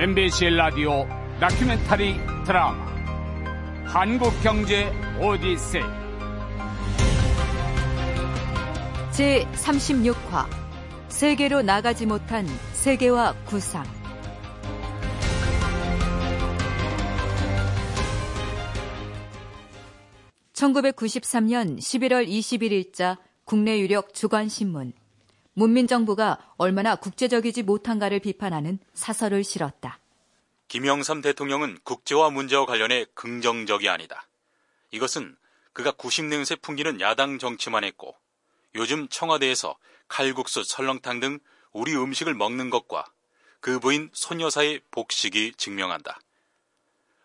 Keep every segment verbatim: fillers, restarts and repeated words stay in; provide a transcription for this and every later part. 엠비씨 라디오 다큐멘터리 드라마 한국경제 오디세이 제삼십육 화 세계로 나가지 못한 세계화 구상. 천구백구십삼 년 십일월 이십일일자 국내 유력 주간신문 문민정부가 얼마나 국제적이지 못한가를 비판하는 사설을 실었다. 김영삼 대통령은 국제화 문제와 관련해 긍정적이 아니다. 이것은 그가 구십 년대 풍기는 야당 정치만 했고 요즘 청와대에서 칼국수, 설렁탕 등 우리 음식을 먹는 것과 그 부인 손여사의 복식이 증명한다.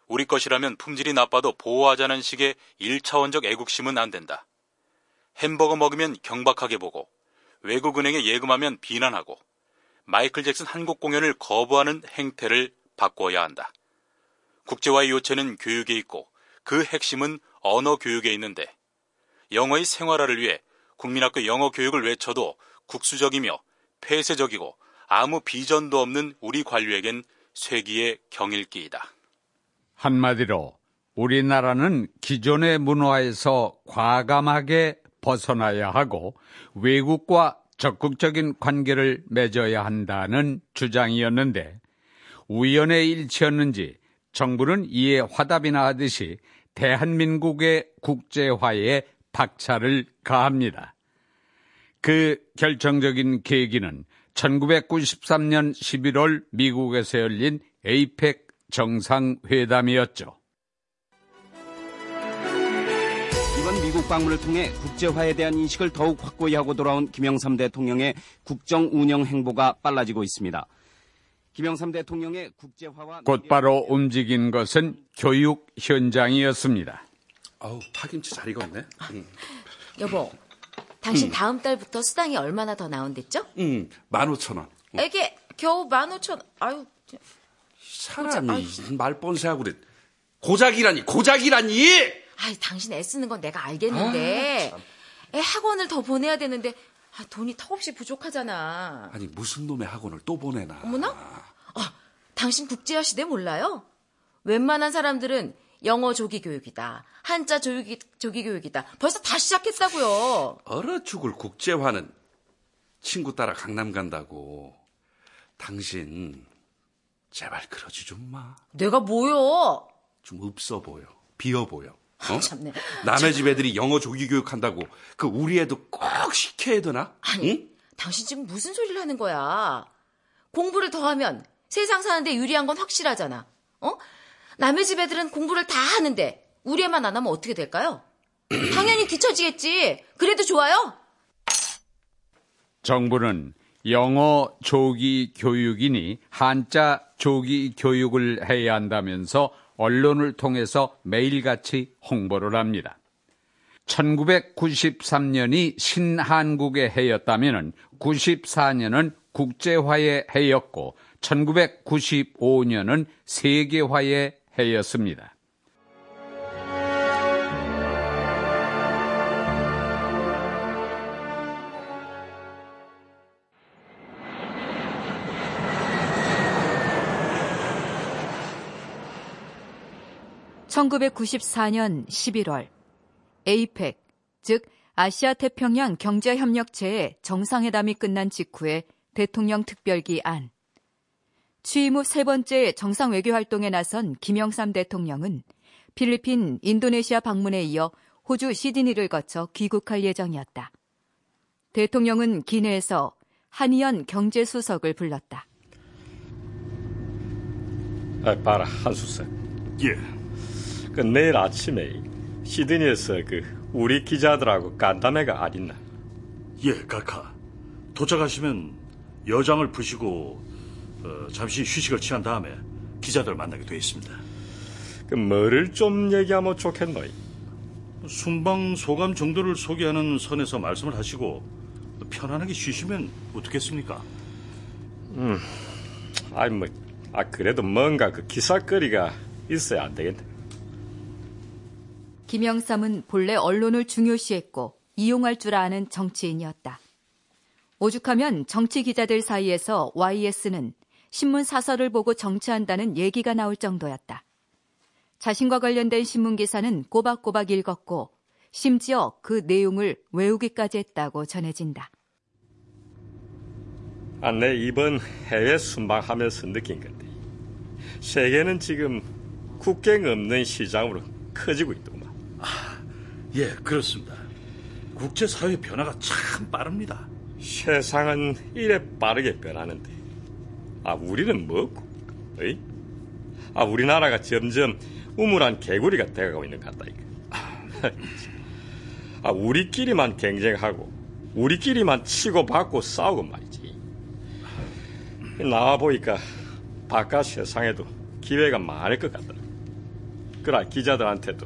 우리 것이라면 품질이 나빠도 보호하자는 식의 일차원적 애국심은 안 된다. 햄버거 먹으면 경박하게 보고 외국은행에 예금하면 비난하고 마이클 잭슨 한국 공연을 거부하는 행태를 바꿔야 한다. 국제화의 요체는 교육에 있고 그 핵심은 언어 교육에 있는데 영어의 생활화를 위해 국민학교 영어 교육을 외쳐도 국수적이며 폐쇄적이고 아무 비전도 없는 우리 관료에겐 쇠기의 경일기이다. 한마디로 우리나라는 기존의 문화에서 과감하게 벗어나야 하고 외국과 적극적인 관계를 맺어야 한다는 주장이었는데 우연의 일치였는지 정부는 이에 화답이나 하듯이 대한민국의 국제화에 박차를 가합니다. 그 결정적인 계기는 천구백구십삼 년 십일월 미국에서 열린 에이펙 정상회담이었죠. 이번 미국 방문을 통해 국제화에 대한 인식을 더욱 확고히 하고 돌아온 김영삼 대통령의 국정 운영 행보가 빨라지고 있습니다. 김영삼 대통령의 국제화와 곧바로 움직인 것은 교육 현장이었습니다. 아우, 파김치 잘 익었네. 응. 여보, 당신 응. 다음 달부터 수당이 얼마나 더 나온댔죠? 응, 만 오천 원. 응. 이게 겨우 만 오천 원. 아유, 사람이 말본세하고 그래. 고작이라니, 고작이라니! 아이, 당신 애쓰는 건 내가 알겠는데. 아, 애 학원을 더 보내야 되는데 아, 돈이 턱없이 부족하잖아. 아니, 무슨 놈의 학원을 또 보내나. 어머나? 아, 당신 국제화 시대 몰라요? 웬만한 사람들은 영어 조기 교육이다, 한자 조기, 조기 교육이다 벌써 다 시작했다고요. 얼어 죽을 국제화는 친구 따라 강남 간다고. 당신 제발 그러지 좀 마. 내가 뭐요? 좀 없어 보여, 비어 보여. 어? 참네. 남의 집 애들이 영어 조기 교육한다고 그 우리 애도 꼭 시켜야 되나? 아니, 응? 당신 지금 무슨 소리를 하는 거야? 공부를 더하면 세상 사는데 유리한 건 확실하잖아. 어? 남의 집 애들은 공부를 다 하는데 우리 애만 안 하면 어떻게 될까요? 당연히 뒤처지겠지. 그래도 좋아요? 정부는 영어 조기 교육이니 한자 조기 교육을 해야 한다면서 언론을 통해서 매일같이 홍보를 합니다. 천구백구십삼 년이 신한국의 해였다면 구십사 년은 국제화의 해였고 천구백구십오 년은 세계화의 해였습니다. 천구백구십사 년 십일월 에이펙, 즉 아시아태평양 경제협력체의 정상회담이 끝난 직후에 대통령 특별기 안. 취임 후 세 번째 정상 외교 활동에 나선 김영삼 대통령은 필리핀, 인도네시아 방문에 이어 호주 시드니를 거쳐 귀국할 예정이었다. 대통령은 기내에서 한이헌 경제수석을 불렀다. 아, 봐라, 한 수석. 예. 그 내일 아침에 시드니에서 그 우리 기자들하고 간담회가 아딨나? 예, 각하. 도착하시면 여장을 푸시고 어, 잠시 휴식을 취한 다음에 기자들 만나게 돼 있습니다. 그 뭐를 좀 얘기하면 좋겠노이? 순방 소감 정도를 소개하는 선에서 말씀을 하시고 편안하게 쉬시면 어떻겠습니까? 음, 아이 뭐, 아 그래도 뭔가 그 기사거리가 있어야 안 되겠네. 김영삼은 본래 언론을 중요시했고 이용할 줄 아는 정치인이었다. 오죽하면 정치 기자들 사이에서 와이에스는 신문 사설을 보고 정치한다는 얘기가 나올 정도였다. 자신과 관련된 신문기사는 꼬박꼬박 읽었고 심지어 그 내용을 외우기까지 했다고 전해진다. 아, 내 이번 해외 순방하면서 느낀 건데 세계는 지금 국경 없는 시장으로 커지고 있더구만. 아, 예, 그렇습니다. 국제사회 변화가 참 빠릅니다. 세상은 이래 빠르게 변하는데 아 우리는 뭐고? 에이? 아 우리나라가 점점 우물한 개구리가 되어가고 있는 것 같다 이거. 아 우리끼리만 경쟁하고 우리끼리만 치고받고 싸우고 말이지. 나와 보니까 바깥 세상에도 기회가 많을 것 같다. 그래 기자들한테도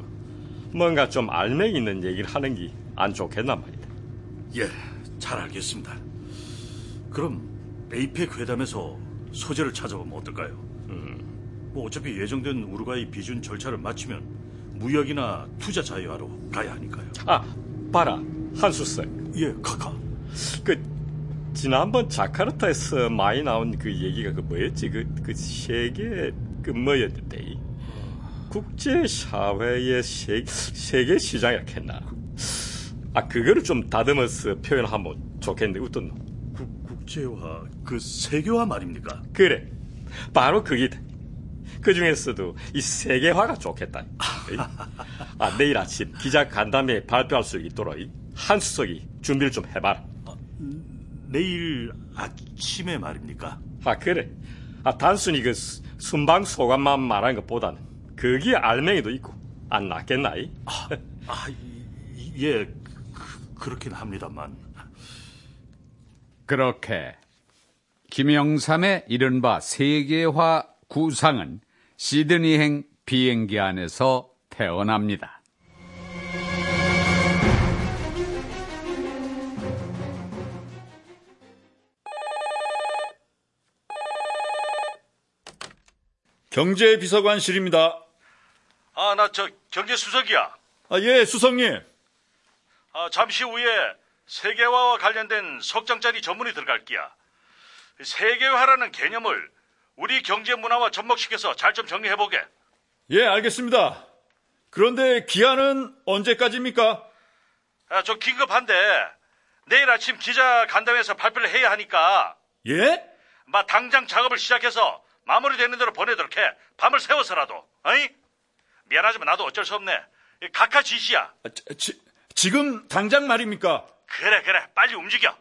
뭔가 좀 알맹이 있는 얘기를 하는 게 안 좋겠나 말이다. 예, 잘 알겠습니다. 그럼 에이펙 회담에서 소재를 찾아보면 어떨까요? 음. 뭐 어차피 예정된 우루과이 비준 절차를 마치면 무역이나 투자 자유화로 가야 하니까요. 아, 봐라, 한수석. 예, 카카. 그 지난번 자카르타에서 많이 나온 그 얘기가 그 뭐였지? 그, 그 세계 그 뭐였는데? 국제 사회의 세, 세계 시장이라고 했나? 아, 그거를 좀 다듬어서 표현하면 좋겠는데, 어떤 국, 국제화, 그 세계화 말입니까? 그래, 바로 그기다. 그 중에서도 이 세계화가 좋겠다. 아, 내일 아침 기자 간담회 발표할 수 있도록 한 수석이 준비를 좀 해봐라. 아, 내일 아침에 말입니까? 아, 그래. 아, 단순히 그 순방 소감만 말하는 것보다는 그게 알맹이도 있고 안 낫겠나? 아, 아, 예, 그, 그렇긴 합니다만. 그렇게 김영삼의 이른바 세계화 구상은 시드니행 비행기 안에서 태어납니다. 경제비서관실입니다. 아, 나 저 경제수석이야. 아, 예, 수석님. 아, 잠시 후에 세계화와 관련된 석장짜리 전문이 들어갈 기야. 세계화라는 개념을 우리 경제 문화와 접목시켜서 잘 좀 정리해보게. 예, 알겠습니다. 그런데 기한은 언제까지입니까? 아, 좀 긴급한데 내일 아침 기자 간담회에서 발표를 해야 하니까. 예? 막 당장 작업을 시작해서 마무리되는 대로 보내도록 해. 밤을 새워서라도. 어이? 미안하지만 나도 어쩔 수 없네. 각하 지시야. 아, 지, 지... 지금 당장 말입니까? 그래 그래 빨리 움직여.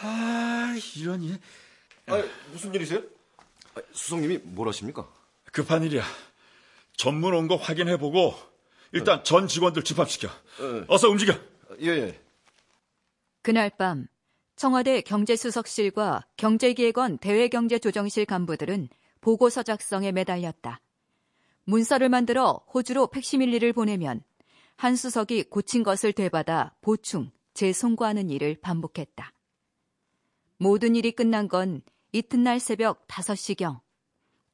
아 이런 일. 아, 무슨 일이세요? 수석님이 뭘 하십니까? 급한 일이야. 전문 온 거 확인해보고 일단 네. 전 직원들 집합시켜. 네. 어서 움직여. 예예. 예. 그날 밤 청와대 경제수석실과 경제기획원 대외경제조정실 간부들은 보고서 작성에 매달렸다. 문서를 만들어 호주로 팩시밀리를 보내면 한 수석이 고친 것을 되받아 보충, 재송고하는 일을 반복했다. 모든 일이 끝난 건 이튿날 새벽 다섯 시경.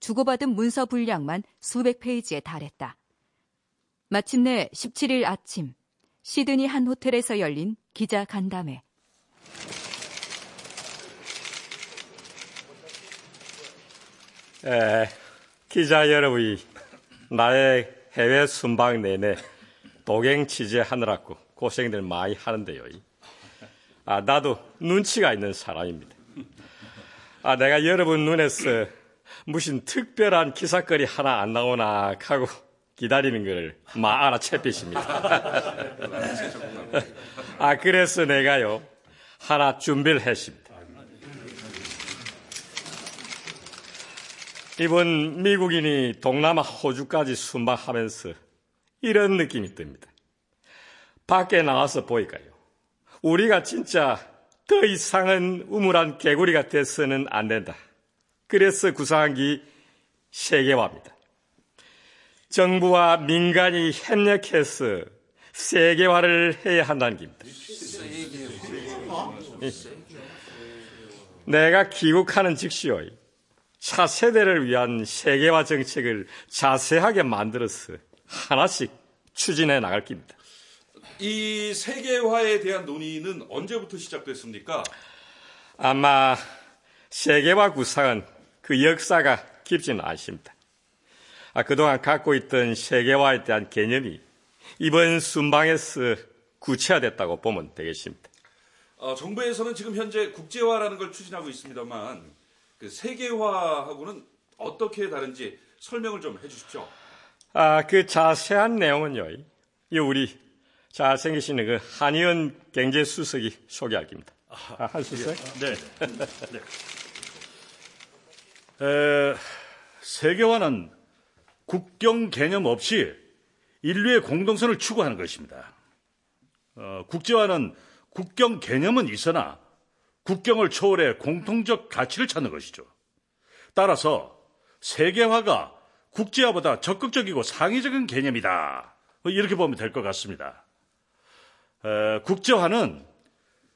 주고받은 문서 분량만 수백 페이지에 달했다. 마침내 십칠 일 아침 시드니 한 호텔에서 열린 기자 간담회. 에, 기자 여러분이 나의 해외 순방 내내 도갱 취재하느라고 고생들 많이 하는데요. 아, 나도 눈치가 있는 사람입니다. 아, 내가 여러분 눈에서 무슨 특별한 기사거리 하나 안 나오나 하고 기다리는 걸 막 알아채피십니다. 아, 그래서 내가요 하나 준비를 했습니다. 이번 미국인이 동남아 호주까지 순방하면서 이런 느낌이 듭니다. 밖에 나와서 보니까요. 우리가 진짜 더 이상은 우물한 개구리가 돼서는 안 된다. 그래서 구상한 게 세계화입니다. 정부와 민간이 협력해서 세계화를 해야 한다는 겁니다. 내가 귀국하는 즉시요. 차세대를 위한 세계화 정책을 자세하게 만들어서 하나씩 추진해 나갈 겁니다. 이 세계화에 대한 논의는 언제부터 시작됐습니까? 아마 세계와 구상은 그 역사가 깊지는 않습니다. 아, 그동안 갖고 있던 세계화에 대한 개념이 이번 순방에서 구체화됐다고 보면 되겠습니다. 어, 정부에서는 지금 현재 국제화라는 걸 추진하고 있습니다만 그 세계화하고는 어떻게 다른지 설명을 좀 해주십시오. 아, 그 자세한 내용은요, 이 우리 잘생기시는 그 한이헌 경제수석이 소개할 겁니다. 아, 한 수석? 네. 네. 에, 세계화는 국경 개념 없이 인류의 공동선을 추구하는 것입니다. 어, 국제화는 국경 개념은 있으나 국경을 초월해 공통적 가치를 찾는 것이죠. 따라서 세계화가 국제화보다 적극적이고 상의적인 개념이다. 이렇게 보면 될 것 같습니다. 에, 국제화는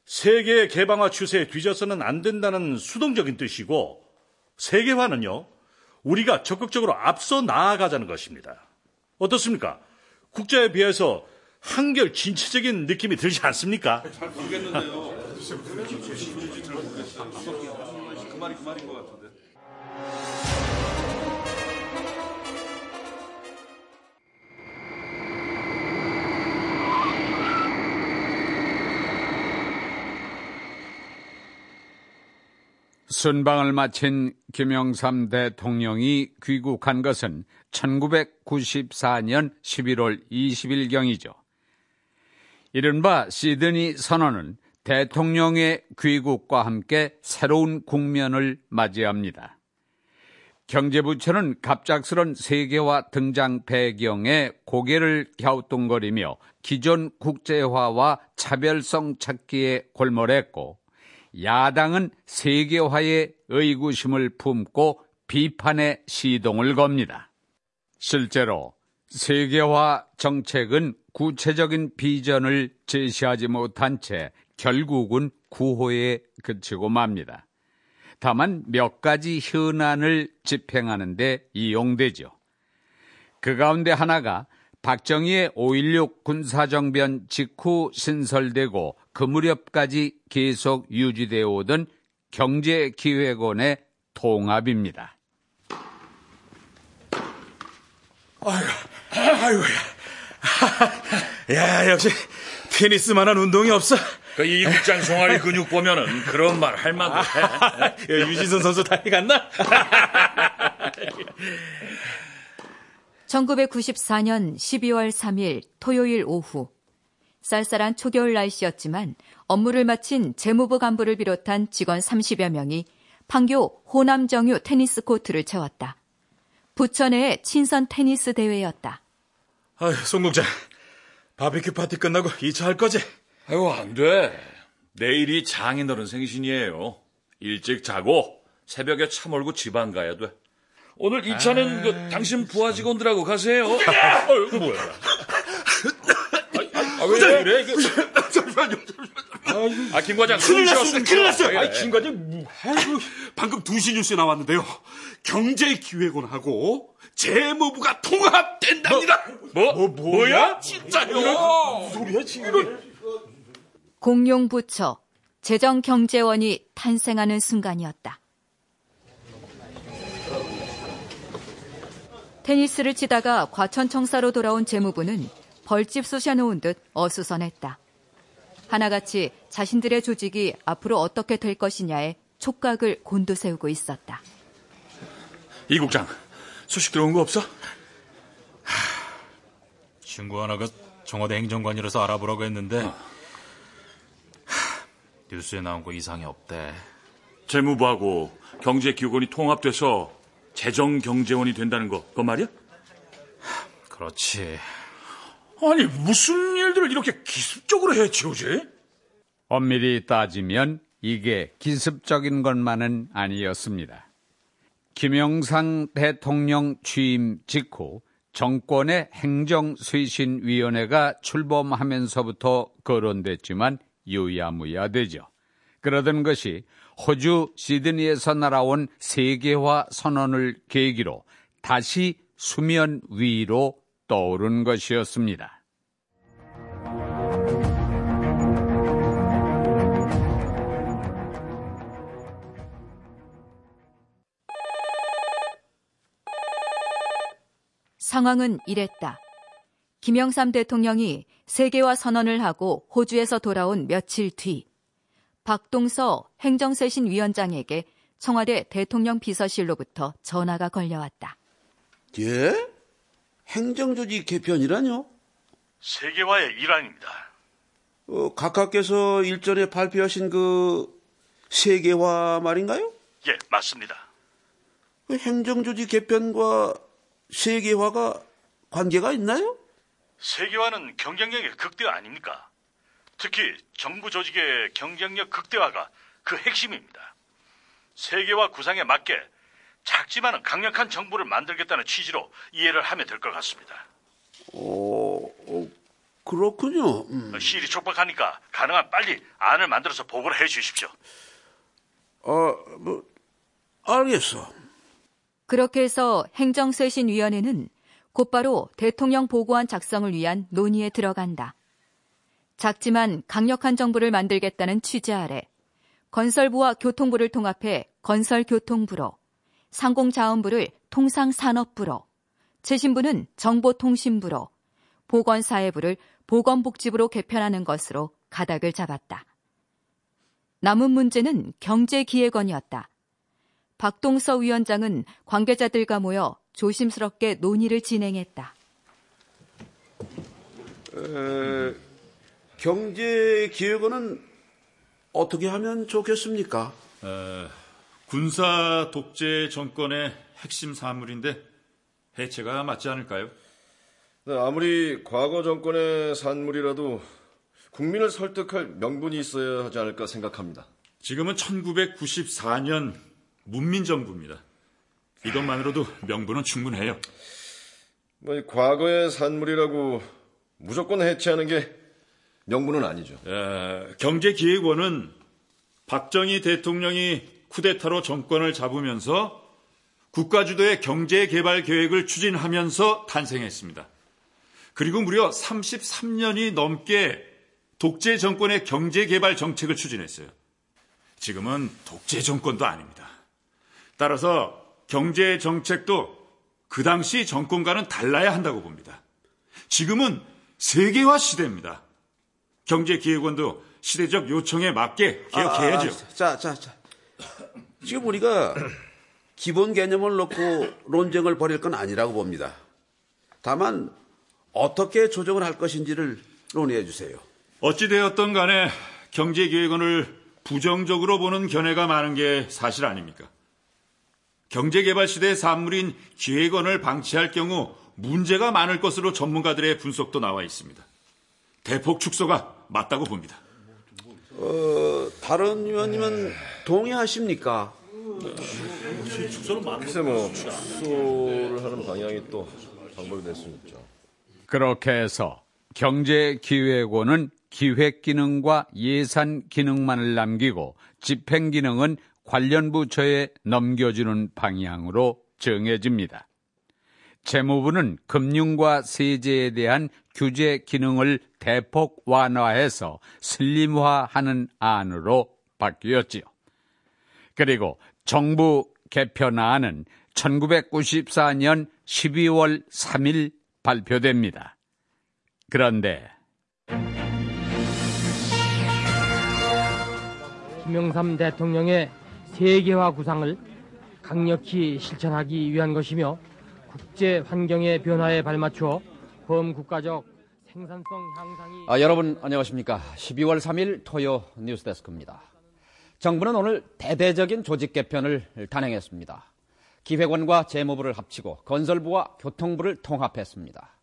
세계의 개방화 추세에 뒤져서는 안 된다는 수동적인 뜻이고, 세계화는요, 우리가 적극적으로 앞서 나아가자는 것입니다. 어떻습니까? 국제에 비해서 한결 진취적인 느낌이 들지 않습니까? 잘 모르겠는데요. 그 말이 그 말인 것 같은데. 순방을 마친 김영삼 대통령이 귀국한 것은 천구백구십사 년 십일월 이십일경이죠. 이른바 시드니 선언은 대통령의 귀국과 함께 새로운 국면을 맞이합니다. 경제부처는 갑작스런 세계화 등장 배경에 고개를 갸우뚱거리며 기존 국제화와 차별성 찾기에 골몰했고, 야당은 세계화의 의구심을 품고 비판의 시동을 겁니다. 실제로 세계화 정책은 구체적인 비전을 제시하지 못한 채 결국은 구호에 그치고 맙니다. 다만 몇 가지 현안을 집행하는 데 이용되죠. 그 가운데 하나가 박정희의 오일육 군사정변 직후 신설되고 그 무렵까지 계속 유지되어 오던 경제기획원의 통합입니다. 아이고, 아이고야. 야, 역시 테니스만한 운동이 없어. 그 이 국장 송아리 근육 보면은 그런 말 할 만도 해. 유진선 선수 다리 갔나? 천구백구십사 년 십이월 삼일 토요일 오후, 쌀쌀한 초겨울 날씨였지만 업무를 마친 재무부 간부를 비롯한 직원 삼십여 명이 판교 호남정유 테니스 코트를 채웠다. 부천의 친선 테니스 대회였다. 아유, 송 국장, 바비큐 파티 끝나고 이 차 할 거지? 아유, 안 돼. 내일이 장인어른 생신이에요. 일찍 자고 새벽에 차 몰고 집안 가야 돼. 오늘 이 차는 아, 그 당신 부하 직원들하고 가세요. 아유, 그 뭐야. 아, 왜 그래? 잠시만요, 잠시만요. 아, 김 과장, 큰일 났습니다. 큰일 났어요. 아, 김 과장, 아이고, 방금 두 시 뉴스에 나왔는데요. 경제기획원하고 재무부가 통합된답니다. 뭐, 뭐, 뭐 뭐야? 진짜요? 이런 소리야, 지금. 공용부처 재정경제원이 탄생하는 순간이었다. 테니스를 치다가 과천청사로 돌아온 재무부는 벌집 쑤셔놓은 듯 어수선했다. 하나같이 자신들의 조직이 앞으로 어떻게 될 것이냐에 촉각을 곤두세우고 있었다. 이 국장, 소식 들어온 거 없어? 하, 친구 하나가 청와대 행정관이라서 알아보라고 했는데 어. 하, 뉴스에 나온 거 이상이 없대. 재무부하고 경제기획원이 통합돼서 재정경제원이 된다는 거, 그거 말이야? 하, 그렇지. 아니, 무슨 일들을 이렇게 기습적으로 해치우지? 엄밀히 따지면 이게 기습적인 것만은 아니었습니다. 김영삼 대통령 취임 직후 정권의 행정推신위원회가 출범하면서부터 거론됐지만 유야무야되죠. 그러던 것이 호주 시드니에서 날아온 세계화 선언을 계기로 다시 수면 위로 떠오른 것이었습니다. 상황은 이랬다. 김영삼 대통령이 세계화 선언을 하고 호주에서 돌아온 며칠 뒤 박동서 행정쇄신위원장에게 청와대 대통령 비서실로부터 전화가 걸려왔다. 예? 행정조직 개편이라뇨? 세계화의 일환입니다. 어, 각하께서 일전에 발표하신 그 세계화 말인가요? 예, 맞습니다. 그 행정조직 개편과 세계화가 관계가 있나요? 세계화는 경쟁력의 극대화 아닙니까? 특히 정부 조직의 경쟁력 극대화가 그 핵심입니다. 세계화 구상에 맞게 작지만 강력한 정부를 만들겠다는 취지로 이해를 하면 될 것 같습니다. 오, 어, 그렇군요. 음. 시일이 촉박하니까 가능한 빨리 안을 만들어서 보고를 해 주십시오. 아, 뭐, 알겠어. 그렇게 해서 행정쇄신위원회는 곧바로 대통령 보고안 작성을 위한 논의에 들어간다. 작지만 강력한 정부를 만들겠다는 취지 아래 건설부와 교통부를 통합해 건설교통부로, 상공자원부를 통상산업부로, 재신부는 정보통신부로, 보건사회부를 보건복지부로 개편하는 것으로 가닥을 잡았다. 남은 문제는 경제기획원이었다. 박동서 위원장은 관계자들과 모여 조심스럽게 논의를 진행했다. 에, 경제기획원은 어떻게 하면 좋겠습니까? 에, 군사 독재 정권의 핵심 산물인데 해체가 맞지 않을까요? 아무리 과거 정권의 산물이라도 국민을 설득할 명분이 있어야 하지 않을까 생각합니다. 지금은 천구백구십사 년 문민정부입니다. 이것만으로도 명분은 충분해요. 뭐 이 과거의 산물이라고 무조건 해체하는 게 명분은 아니죠. 에, 경제기획원은 박정희 대통령이 쿠데타로 정권을 잡으면서 국가주도의 경제개발 계획을 추진하면서 탄생했습니다. 그리고 무려 삼십삼 년이 넘게 독재 정권의 경제개발 정책을 추진했어요. 지금은 독재 정권도 아닙니다. 따라서 경제 정책도 그 당시 정권과는 달라야 한다고 봅니다. 지금은 세계화 시대입니다. 경제기획원도 시대적 요청에 맞게 개혁해야죠. 아, 아, 자, 자, 자. 지금 우리가 기본 개념을 놓고 논쟁을 벌일 건 아니라고 봅니다. 다만 어떻게 조정을 할 것인지를 논의해 주세요. 어찌되었던 간에 경제기획원을 부정적으로 보는 견해가 많은 게 사실 아닙니까? 경제개발 시대의 산물인 기획원을 방치할 경우 문제가 많을 것으로 전문가들의 분석도 나와 있습니다. 대폭 축소가 맞다고 봅니다. 어, 다른 위원님은 네. 동의하십니까? 글쎄 뭐 축소를 하는 방향이 또 방법이 될 수는 있죠. 그렇게 해서 경제기획원은 기획기능과 예산기능만을 남기고 집행기능은 관련 부처에 넘겨주는 방향으로 정해집니다. 재무부는 금융과 세제에 대한 규제 기능을 대폭 완화해서 슬림화하는 안으로 바뀌었지요. 그리고 정부 개편안은 천구백구십사 년 십이월 삼일 발표됩니다. 그런데 김영삼 대통령의 세계화 구상을 강력히 실천하기 위한 것이며 국제 환경의 변화에 발맞추어 범국가적 생산성 향상이... 아, 여러분 안녕하십니까. 십이월 삼일 토요 뉴스데스크입니다. 정부는 오늘 대대적인 조직 개편을 단행했습니다. 기획원과 재무부를 합치고 건설부와 교통부를 통합했습니다.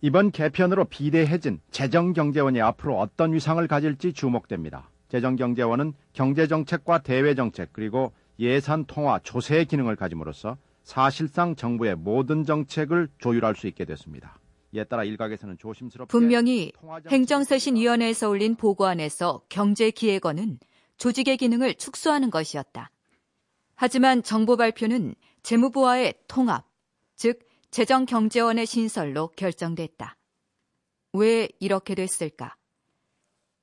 이번 개편으로 비대해진 재정경제원이 앞으로 어떤 위상을 가질지 주목됩니다. 재정경제원은 경제정책과 대외정책 그리고 예산통화 조세의 기능을 가짐으로써 사실상 정부의 모든 정책을 조율할 수 있게 됐습니다. 이에 따라 일각에서는 조심스럽게... 분명히 행정쇄신위원회에서 올린 보고안에서 경제기획원은 조직의 기능을 축소하는 것이었다. 하지만 정부 발표는 재무부와의 통합, 즉 재정경제원의 신설로 결정됐다. 왜 이렇게 됐을까?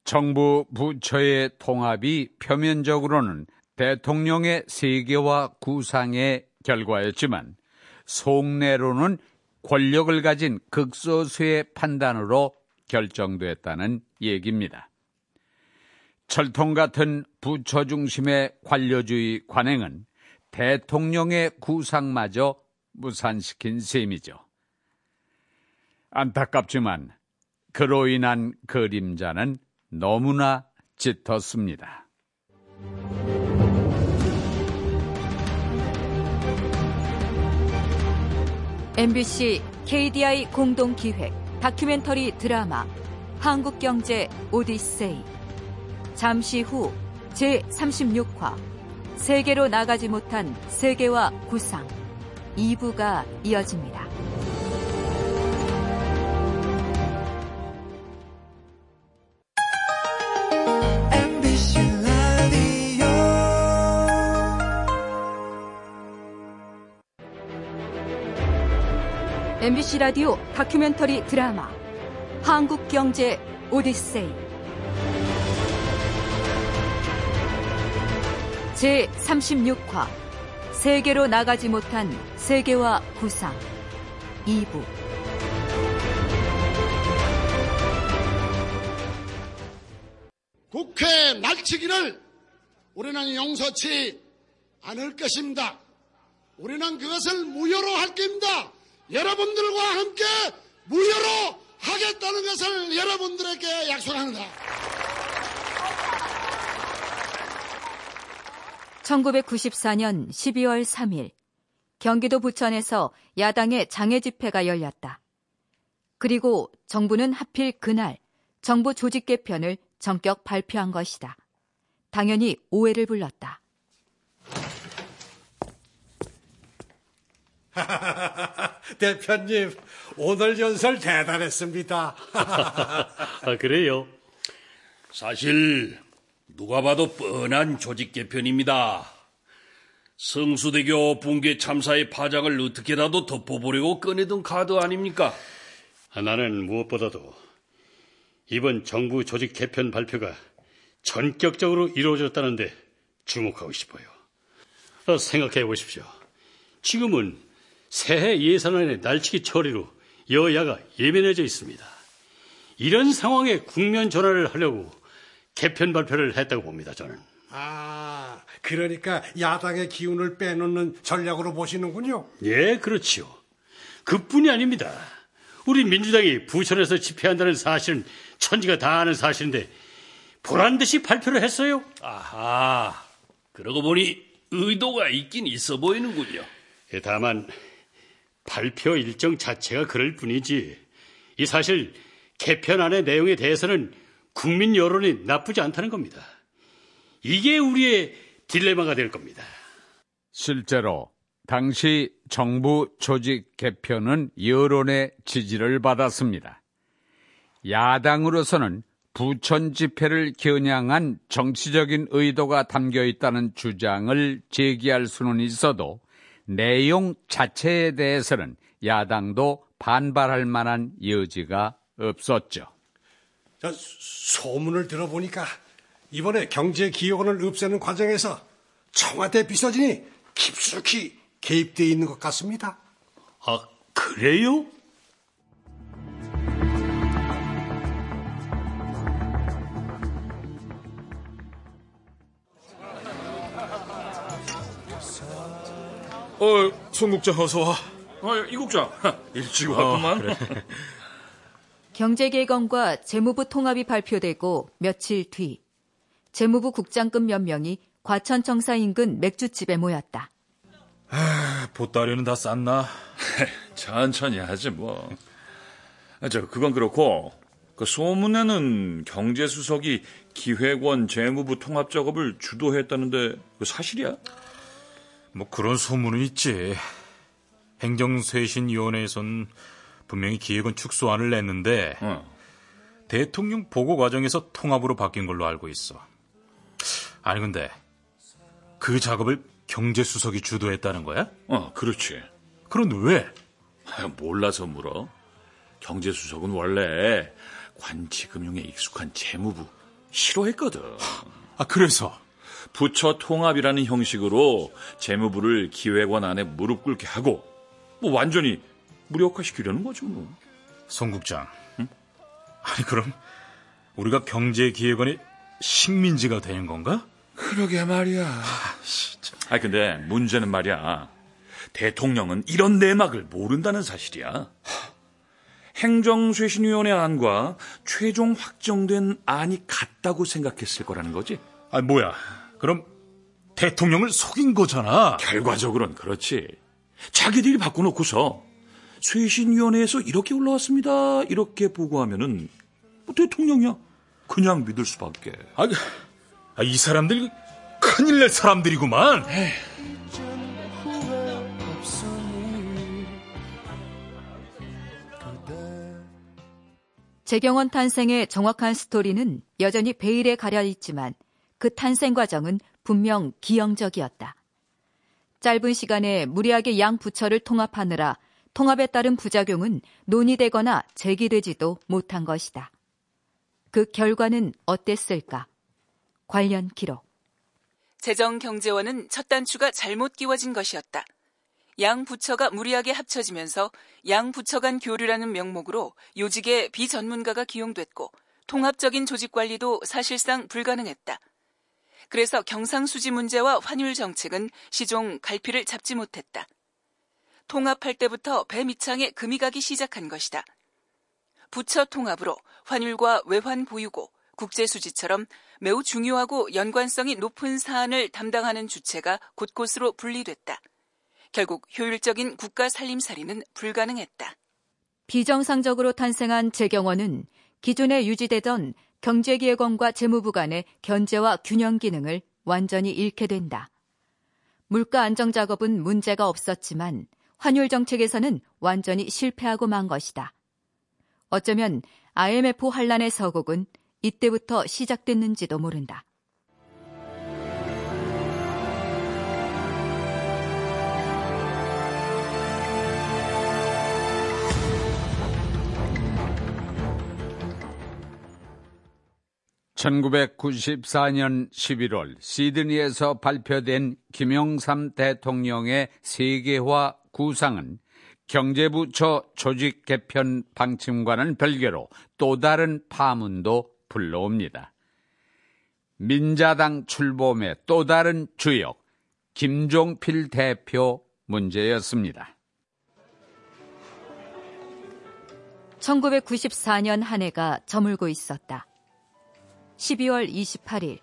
정부 부처의 통합이 표면적으로는 대통령의 세계화 구상의 결과였지만 속내로는 권력을 가진 극소수의 판단으로 결정됐다는 얘기입니다. 철통 같은 부처 중심의 관료주의 관행은 대통령의 구상마저 무산시킨 셈이죠. 안타깝지만 그로 인한 그림자는 너무나 짙었습니다. 엠비씨 케이디아이 공동기획 다큐멘터리 드라마 한국경제 오디세이. 잠시 후 제삼십육 화 세계로 나가지 못한 세계와 구상 이 부가 이어집니다. 엠비씨 라디오 다큐멘터리 드라마 한국경제 오디세이 제삼십육 화 세계로 나가지 못한 세계와 구상 이 부. 국회 날치기를 우리는 용서치 않을 것입니다. 우리는 그것을 무효로 할 겁니다. 여러분들과 함께 무효로 하겠다는 것을 여러분들에게 약속합니다. 천구백구십사 년 십이월 삼 일 경기도 부천에서 야당의 장애 집회가 열렸다. 그리고 정부는 하필 그날 정부 조직 개편을 전격 발표한 것이다. 당연히 오해를 불렀다. 대표님, 오늘 연설 대단했습니다. 아, 그래요? 사실 누가 봐도 뻔한 조직 개편입니다. 성수대교 붕괴 참사의 파장을 어떻게라도 덮어보려고 꺼내둔 카드 아닙니까? 아, 나는 무엇보다도 이번 정부 조직 개편 발표가 전격적으로 이루어졌다는데 주목하고 싶어요. 아, 생각해 보십시오. 지금은 새해 예산안의 날치기 처리로 여야가 예민해져 있습니다. 이런 상황에 국면 전환을 하려고 개편 발표를 했다고 봅니다, 저는. 아, 그러니까 야당의 기운을 빼놓는 전략으로 보시는군요. 예, 그렇지요. 그뿐이 아닙니다. 우리 민주당이 부천에서 집회한다는 사실은 천지가 다 아는 사실인데 보란 듯이 발표를 했어요. 아하, 그러고 보니 의도가 있긴 있어 보이는군요. 다만 발표 일정 자체가 그럴 뿐이지 이 사실 개편안의 내용에 대해서는 국민 여론이 나쁘지 않다는 겁니다. 이게 우리의 딜레마가 될 겁니다. 실제로 당시 정부 조직 개편은 여론의 지지를 받았습니다. 야당으로서는 부천 집회를 겨냥한 정치적인 의도가 담겨 있다는 주장을 제기할 수는 있어도 내용 자체에 대해서는 야당도 반발할 만한 여지가 없었죠. 저, 소문을 들어보니까 이번에 경제기획원을 없애는 과정에서 청와대 비서진이 깊숙이 개입돼 있는 것 같습니다. 아, 그래요? 어, 손국장 어서 와. 어, 이 국장. 일찍 왔구만. 어, 그래. 경제개혁과 재무부 통합이 발표되고 며칠 뒤 재무부 국장급 몇 명이 과천청사 인근 맥주집에 모였다. 아, 보따리는 다 쌌나? 천천히 하지 뭐. 아, 저 그건 그렇고 그 소문에는 경제수석이 기획원 재무부 통합 작업을 주도했다는데 그 사실이야? 뭐 그런 소문은 있지. 행정쇄신위원회에선 분명히 기획은 축소안을 냈는데 어. 대통령 보고 과정에서 통합으로 바뀐 걸로 알고 있어. 아니 근데 그 작업을 경제수석이 주도했다는 거야? 어, 그렇지. 그런데 왜? 몰라서 물어. 경제수석은 원래 관치금융에 익숙한 재무부 싫어했거든. 아, 그래서? 부처 통합이라는 형식으로 재무부를 기획원 안에 무릎 꿇게 하고 뭐 완전히 무력화시키려는 거죠. 뭐. 송 국장. 응? 아니 그럼 우리가 경제기획원이 식민지가 되는 건가? 그러게 말이야. 아, 진짜. 아 근데 문제는 말이야. 대통령은 이런 내막을 모른다는 사실이야. 행정쇄신위원회 안과 최종 확정된 안이 같다고 생각했을 거라는 거지. 아 뭐야? 그럼 대통령을 속인 거잖아. 결과적으로는 그렇지. 자기들이 바꿔놓고서 쇄신위원회에서 이렇게 올라왔습니다. 이렇게 보고하면은 뭐 대통령이야. 그냥 믿을 수밖에. 아, 이 사람들 큰일 날 사람들이구만. 에이. 재경원 탄생의 정확한 스토리는 여전히 베일에 가려 있지만 그 탄생 과정은 분명 기형적이었다. 짧은 시간에 무리하게 양 부처를 통합하느라 통합에 따른 부작용은 논의되거나 제기되지도 못한 것이다. 그 결과는 어땠을까? 관련 기록. 재정경제원은 첫 단추가 잘못 끼워진 것이었다. 양 부처가 무리하게 합쳐지면서 양 부처 간 교류라는 명목으로 요직에 비전문가가 기용됐고 통합적인 조직 관리도 사실상 불가능했다. 그래서 경상수지 문제와 환율 정책은 시종 갈피를 잡지 못했다. 통합할 때부터 배 밑창에 금이 가기 시작한 것이다. 부처 통합으로 환율과 외환 보유고, 국제수지처럼 매우 중요하고 연관성이 높은 사안을 담당하는 주체가 곳곳으로 분리됐다. 결국 효율적인 국가 살림살이는 불가능했다. 비정상적으로 탄생한 재경원은 기존에 유지되던 경제기획원과 재무부 간의 견제와 균형 기능을 완전히 잃게 된다. 물가 안정 작업은 문제가 없었지만 환율 정책에서는 완전히 실패하고 만 것이다. 어쩌면 아이엠에프 환란의 서곡은 이때부터 시작됐는지도 모른다. 천구백구십사 년 십일월 시드니에서 발표된 김영삼 대통령의 세계화 구상은 경제부처 조직 개편 방침과는 별개로 또 다른 파문도 불러옵니다. 민자당 출범의 또 다른 주역 김종필 대표 문제였습니다. 천구백구십사 년 한 해가 저물고 있었다. 십이월 이십팔일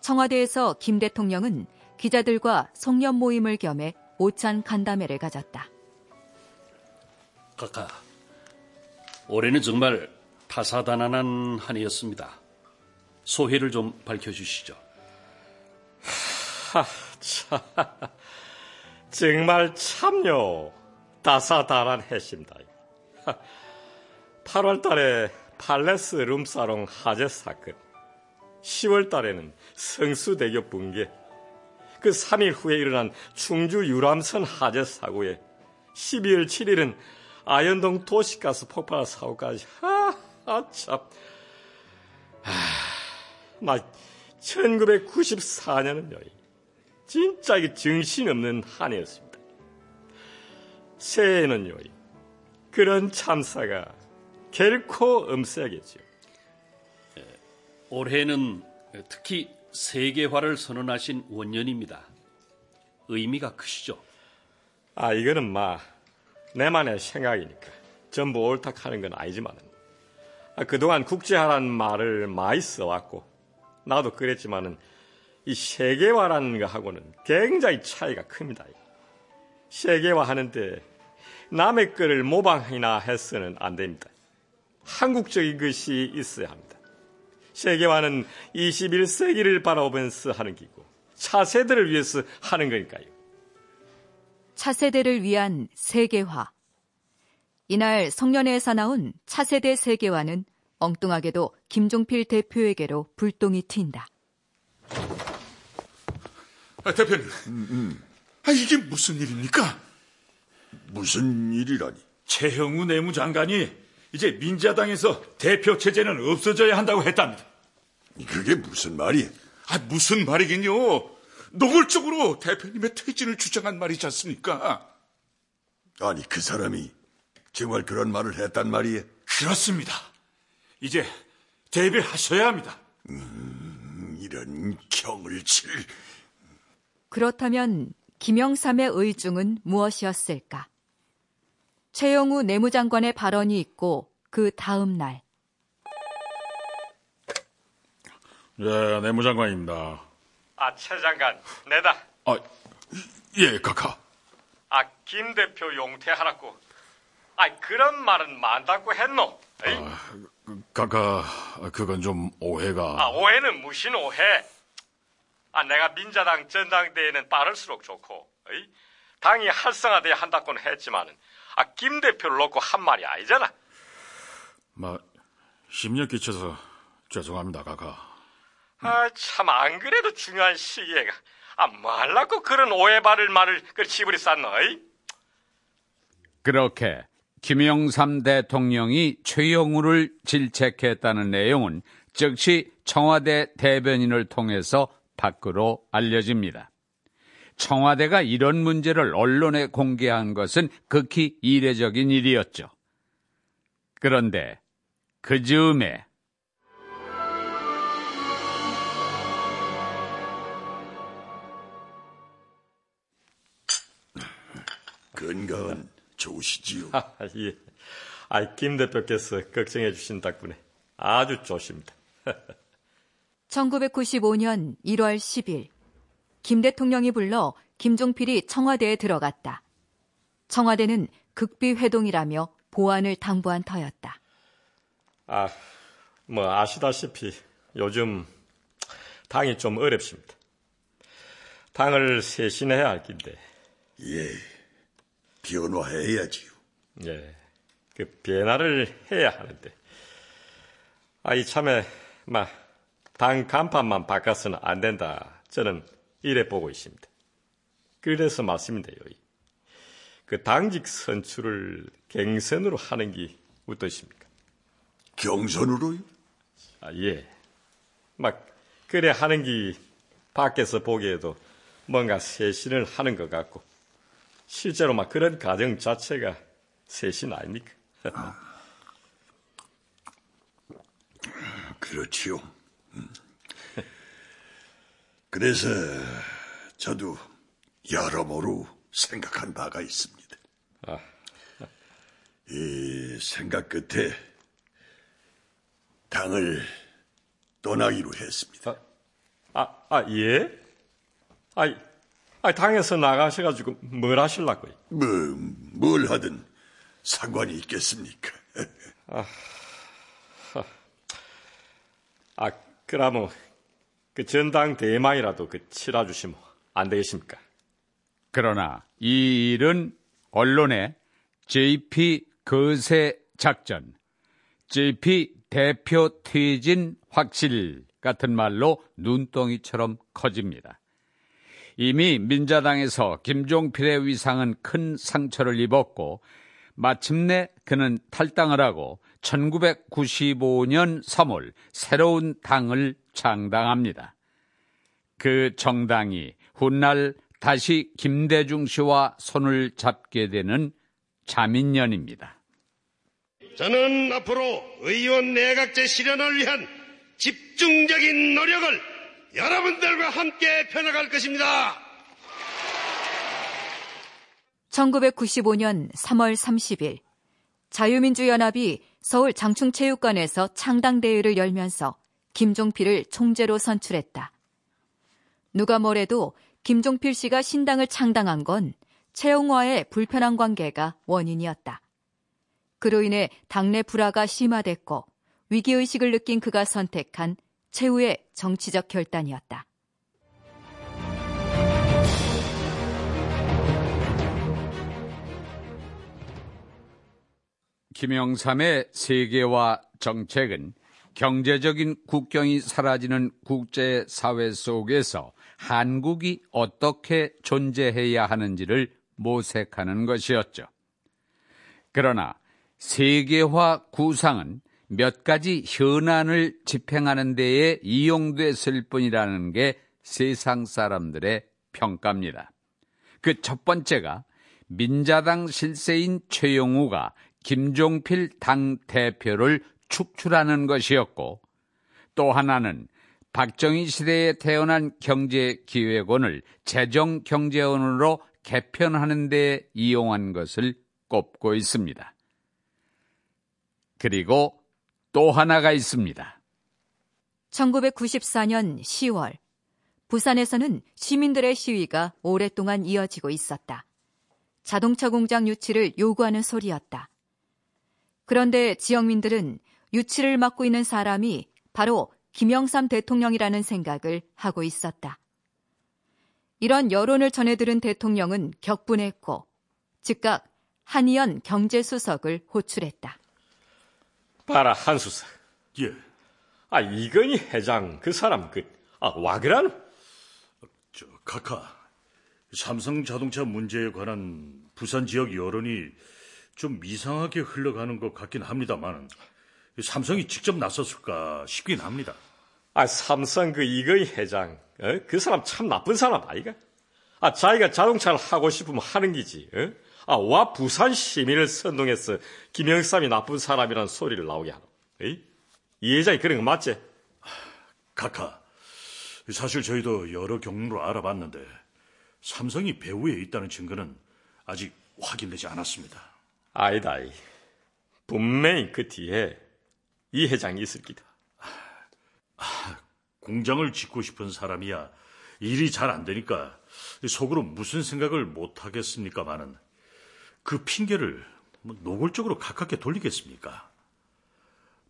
청와대에서 김 대통령은 기자들과 송년 모임을 겸해 오찬 간담회를 가졌다. 카카, 올해는 정말 다사다난한 한 해였습니다. 소회를 좀 밝혀주시죠. 하, 참, 정말 참요 다사다난했습니다. 팔월 달에 팔레스 룸사롱 화재 사건, 시월 달에는 성수대교 붕괴, 그 삼 일 후에 일어난 충주 유람선 화재 사고에 십이월 칠일은 아현동 도시가스 폭발 사고까지. 아, 아 참. 아, 막 천구백구십사 년은요. 진짜 이게 정신없는 한 해였습니다. 새해에는요. 그런 참사가 결코 엄세하겠죠. 올해는 특히 세계화를 선언하신 원년입니다. 의미가 크시죠? 아, 이거는 마, 내만의 생각이니까 전부 옳다하는 건 아니지만 아, 그동안 국제화라는 말을 많이 써왔고 나도 그랬지만 이 세계화라는 거하고는 굉장히 차이가 큽니다. 세계화 하는데 남의 거를 모방이나 해서는 안 됩니다. 한국적인 것이 있어야 합니다. 세계화는 이십일 세기를 바라보면서 하는 기고 차세대를 위해서 하는 거니까요. 차세대를 위한 세계화. 이날 성년회에서 나온 차세대 세계화는 엉뚱하게도 김종필 대표에게로 불똥이 튄다. 아, 대표님, 음, 음. 아, 이게 무슨 일입니까? 무슨 일이라니? 최영우 내무장관이 이제 민자당에서 대표 체제는 없어져야 한다고 했답니다. 그게 무슨 말이? 아, 무슨 말이긴요. 노골적으로 대표님의 퇴진을 주장한 말이지 않습니까? 아니, 그 사람이 정말 그런 말을 했단 말이에요? 그렇습니다. 이제 대비하셔야 합니다. 음, 이런 경을 칠. 그렇다면 김영삼의 의중은 무엇이었을까? 최영우 내무장관의 발언이 있고 그 다음 날. 예, 내무장관입니다. 아, 최 장관, 내다. 아, 예, 카카. 아, 김 대표 용퇴하라고. 아, 그런 말은 만다고 했노. 에이? 아, 카카, 그건 좀 오해가. 아, 오해는 무슨 오해? 아, 내가 민자당 전당대회는 빠를수록 좋고, 에이? 당이 활성화돼야 한다고는 했지만은. 아, 김 대표를 놓고 한 말이 아니잖아. 마, 심력 끼쳐서 죄송합니다, 가가. 아, 참, 안 그래도 중요한 시기에. 아, 말라고 그런 오해받을 말을 그 지불이 쌌노, 이? 그렇게 김영삼 대통령이 최영우를 질책했다는 내용은 즉시 청와대 대변인을 통해서 밖으로 알려집니다. 청와대가 이런 문제를 언론에 공개한 것은 극히 이례적인 일이었죠. 그런데 그 즈음에 건강은 좋으시지요? 아, 예. 아, 김 대표께서 걱정해 주신 덕분에 아주 좋습니다. 천구백구십오 년 일월 십 일 김 대통령이 불러 김종필이 청와대에 들어갔다. 청와대는 극비회동이라며 보안을 당부한 터였다. 아, 뭐 아시다시피 요즘 당이 좀 어렵습니다. 당을 쇄신해야 할 긴데. 예, 변화해야지요. 예, 그 변화를 해야 하는데. 아, 이참에 막 당 간판만 바꿔서는 안 된다. 저는 이래 보고 있습니다. 그래서 말씀인데요. 그 당직 선출을 경선으로 하는 게 어떠십니까? 경선으로요? 아, 예. 막 그래 하는 게 밖에서 보기에도 뭔가 쇄신을 하는 것 같고 실제로 막 그런 과정 자체가 쇄신 아닙니까? 아, 그렇지요. 음. 그래서 저도 여러모로 생각한 바가 있습니다. 아. 이 생각 끝에 당을 떠나기로 했습니다. 아, 아, 아 예? 아이, 아, 당에서 나가셔가지고 뭘 하실라고요? 뭐, 뭘 하든 상관이 있겠습니까? 아, 아, 아 그러면. 그 전당 대망이라도 그 치러주시면 안 되겠습니까? 그러나 이 일은 언론에 제이피 거세 작전, 제이피 대표 퇴진 확실 같은 말로 눈덩이처럼 커집니다. 이미 민자당에서 김종필의 위상은 큰 상처를 입었고 마침내 그는 탈당을 하고 천구백구십오 년 삼월 새로운 당을 창당합니다. 그 정당이 훗날 다시 김대중 씨와 손을 잡게 되는 자민련입니다. 저는 앞으로 의원 내각제 실현을 위한 집중적인 노력을 여러분들과 함께 펴나갈 것입니다. 천구백구십오 년 삼월 삼십 일 자유민주연합이 서울 장충체육관에서 창당대회를 열면서 김종필을 총재로 선출했다. 누가 뭐래도 김종필 씨가 신당을 창당한 건 최영우와의 불편한 관계가 원인이었다. 그로 인해 당내 불화가 심화됐고 위기의식을 느낀 그가 선택한 최후의 정치적 결단이었다. 김영삼의 세계화 정책은 경제적인 국경이 사라지는 국제사회 속에서 한국이 어떻게 존재해야 하는지를 모색하는 것이었죠. 그러나 세계화 구상은 몇 가지 현안을 집행하는 데에 이용됐을 뿐이라는 게 세상 사람들의 평가입니다. 그 첫 번째가 민자당 실세인 최영우가 김종필 당대표를 축출하는 것이었고, 또 하나는 박정희 시대에 태어난 경제기획원을 재정경제원으로 개편하는 데 이용한 것을 꼽고 있습니다. 그리고 또 하나가 있습니다. 천구백구십사 년 시월, 부산에서는 시민들의 시위가 오랫동안 이어지고 있었다. 자동차 공장 유치를 요구하는 소리였다. 그런데 지역민들은 유치를 맡고 있는 사람이 바로 김영삼 대통령이라는 생각을 하고 있었다. 이런 여론을 전해들은 대통령은 격분했고 즉각 한이헌 경제수석을 호출했다. 봐라, 한 수석. 예. 아, 이건희 회장 그 사람 그 아, 와그라는. 저 카카. 삼성자동차 문제에 관한 부산 지역 여론이 좀 이상하게 흘러가는 것 같긴 합니다만 삼성이 직접 나섰을까 싶긴 합니다. 아, 삼성 그 이건희 회장, 어? 그 사람 참 나쁜 사람 아이가? 아, 자기가 자동차를 하고 싶으면 하는 기지. 어? 아, 와 부산 시민을 선동해서 김영삼이 나쁜 사람이라는 소리를 나오게 하노. 에이? 이 회장이 그런 거 맞지? 카카, 사실 저희도 여러 경로로 알아봤는데 삼성이 배후에 있다는 증거는 아직 확인되지 않았습니다. 아니다. 분명히 그 뒤에 이 회장이 있을 기다. 아, 공장을 짓고 싶은 사람이야 일이 잘 안 되니까 속으로 무슨 생각을 못 하겠습니까마는 그 핑계를 노골적으로 가깝게 돌리겠습니까?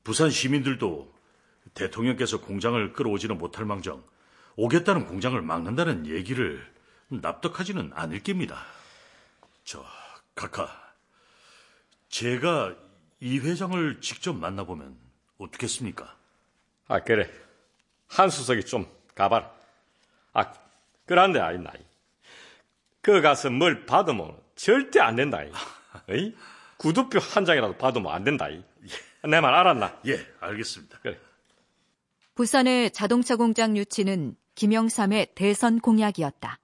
부산 시민들도 대통령께서 공장을 끌어오지는 못할 망정 오겠다는 공장을 막는다는 얘기를 납득하지는 않을 겁니다. 저 카카, 제가 이 회장을 직접 만나보면 어떻겠습니까? 아, 그래. 한 수석이 좀 가봐라. 아, 그런데 아니다. 그 가서 뭘 받으면 절대 안 된다. 에이? 구두표 한 장이라도 받으면 안 된다. 내 말 알았나? 예, 알겠습니다. 그래. 부산의 자동차 공장 유치는 김영삼의 대선 공약이었다.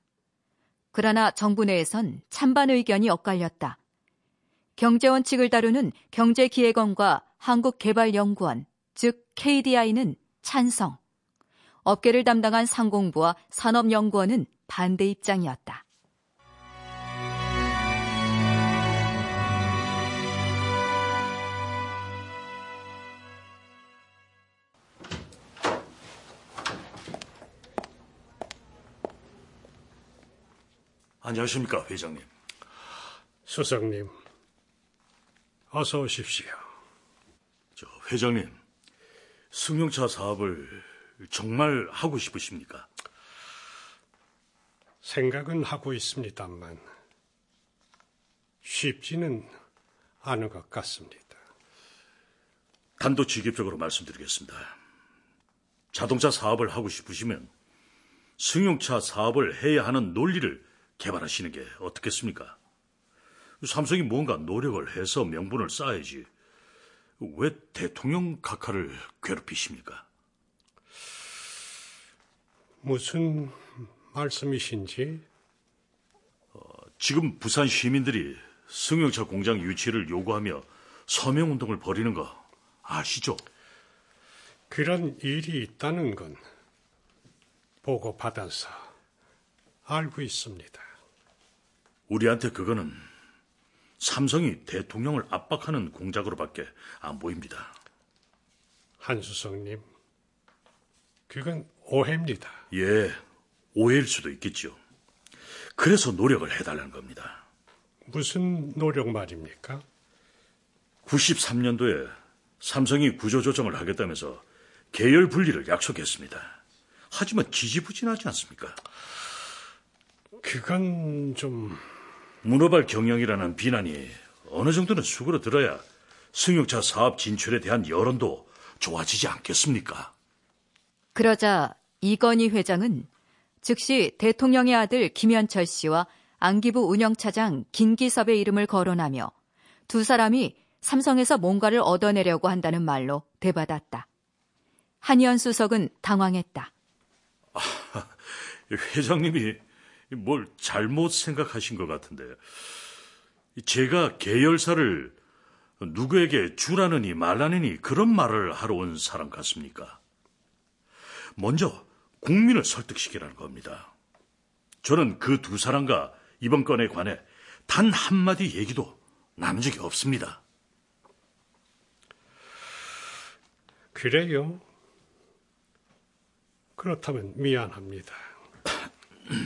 그러나 정부 내에선 찬반 의견이 엇갈렸다. 경제원칙을 다루는 경제기획원과 한국개발연구원, 즉 케이디아이는 찬성, 업계를 담당한 상공부와 산업연구원은 반대 입장이었다. 안녕하십니까, 회장님. 수석님, 어서 오십시오. 저 회장님, 승용차 사업을 정말 하고 싶으십니까? 생각은 하고 있습니다만 쉽지는 않은 것 같습니다. 단도직입적으로 말씀드리겠습니다. 자동차 사업을 하고 싶으시면 승용차 사업을 해야 하는 논리를 개발하시는 게 어떻겠습니까? 삼성이 뭔가 노력을 해서 명분을 쌓아야지 왜 대통령 각하를 괴롭히십니까? 무슨 말씀이신지? 어, 지금 부산 시민들이 승용차 공장 유치를 요구하며 서명운동을 벌이는 거 아시죠? 그런 일이 있다는 건 보고받아서 알고 있습니다. 우리한테 그거는 삼성이 대통령을 압박하는 공작으로밖에 안 보입니다. 한 수석님, 그건 오해입니다. 예, 오해일 수도 있겠죠. 그래서 노력을 해달라는 겁니다. 무슨 노력 말입니까? 구십삼 년도에 삼성이 구조조정을 하겠다면서 계열 분리를 약속했습니다. 하지만 지지부진하지 않습니까? 그건 좀... 문어발 경영이라는 비난이 어느 정도는 수그러들어야 승용차 사업 진출에 대한 여론도 좋아지지 않겠습니까? 그러자 이건희 회장은 즉시 대통령의 아들 김현철 씨와 안기부 운영차장 김기섭의 이름을 거론하며 두 사람이 삼성에서 뭔가를 얻어내려고 한다는 말로 대받았다. 한이헌 수석은 당황했다. 아, 회장님이 뭘 잘못 생각하신 것 같은데, 제가 계열사를 누구에게 주라느니 말라느니 그런 말을 하러 온 사람 같습니까? 먼저 국민을 설득시키라는 겁니다. 저는 그 두 사람과 이번 건에 관해 단 한마디 얘기도 남은 적이 없습니다. 그래요? 그렇다면 미안합니다.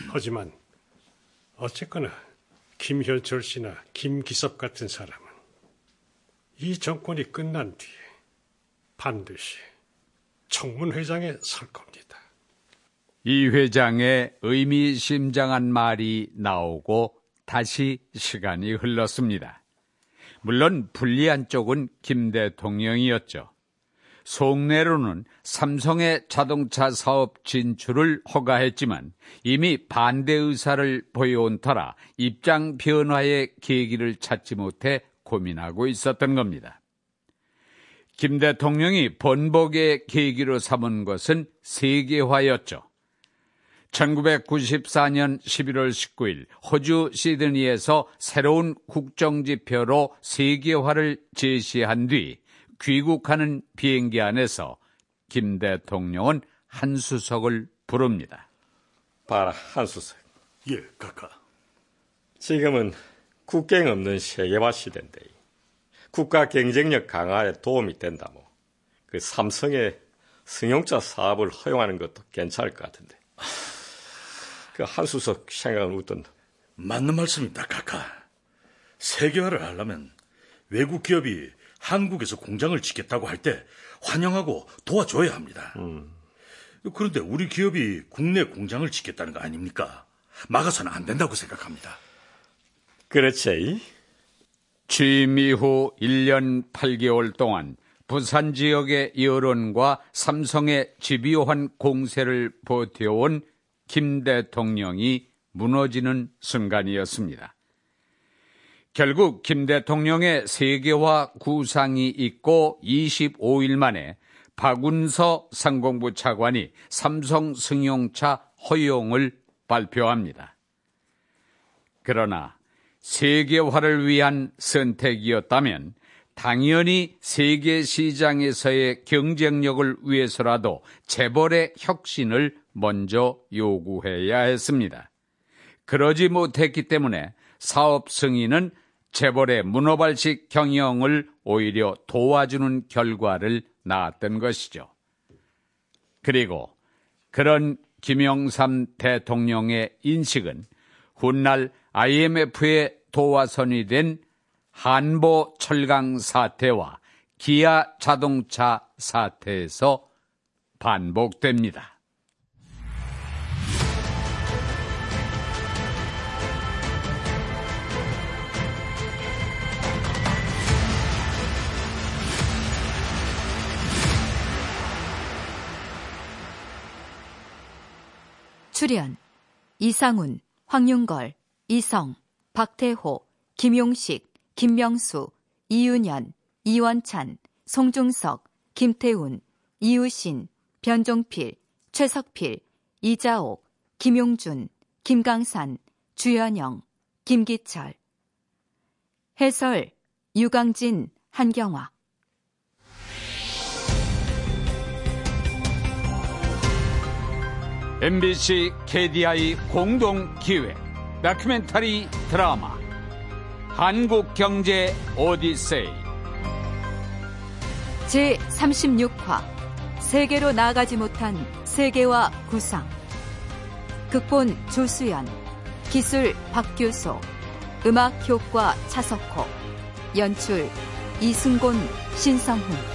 하지만 어쨌거나 김현철 씨나 김기섭 같은 사람은 이 정권이 끝난 뒤에 반드시 청문회장에 설 겁니다. 이 회장의 의미심장한 말이 나오고 다시 시간이 흘렀습니다. 물론 불리한 쪽은 김 대통령이었죠. 속내로는 삼성의 자동차 사업 진출을 허가했지만 이미 반대 의사를 보여온 터라 입장 변화의 계기를 찾지 못해 고민하고 있었던 겁니다. 김 대통령이 번복의 계기로 삼은 것은 세계화였죠. 천구백구십사년 십일월 십구일 호주 시드니에서 새로운 국정지표로 세계화를 제시한 뒤 귀국하는 비행기 안에서 김 대통령은 한수석을 부릅니다. 봐라, 한수석. 예, 각하. 지금은 국경 없는 세계화 시대인데 국가 경쟁력 강화에 도움이 된다며 그 삼성의 승용차 사업을 허용하는 것도 괜찮을 것 같은데. 그 한수석 생각은 어떤가? 맞는 말씀입니다, 각하. 세계화를 하려면 외국 기업이 한국에서 공장을 짓겠다고 할 때 환영하고 도와줘야 합니다. 음. 그런데 우리 기업이 국내 공장을 짓겠다는 거 아닙니까? 막아서는 안 된다고 생각합니다. 그렇지. 취임 이후 일 년 팔 개월 동안 부산 지역의 여론과 삼성의 집요한 공세를 버텨온 김 대통령이 무너지는 순간이었습니다. 결국 김 대통령의 세계화 구상이 있고 이십오일 만에 박운서 상공부 차관이 삼성 승용차 허용을 발표합니다. 그러나 세계화를 위한 선택이었다면 당연히 세계 시장에서의 경쟁력을 위해서라도 재벌의 혁신을 먼저 요구해야 했습니다. 그러지 못했기 때문에 사업 승인은 재벌의 문어발식 경영을 오히려 도와주는 결과를 낳았던 것이죠. 그리고 그런 김영삼 대통령의 인식은 훗날 아이엠에프의 도화선이 된 한보 철강 사태와 기아 자동차 사태에서 반복됩니다. 출연 이상훈, 황윤걸, 이성, 박태호, 김용식, 김명수, 이윤현, 이원찬, 송중석, 김태훈, 이우신, 변종필, 최석필, 이자옥, 김용준, 김강산, 주연영, 김기철. 해설 유강진, 한경화. 엠비씨 케이디아이 공동기획 다큐멘터리 드라마 한국경제 오디세이 제삼십육화 세계로 나아가지 못한 세계화 구상. 극본 조수연, 기술 박규소, 음악효과 차석호, 연출 이승곤, 신성훈.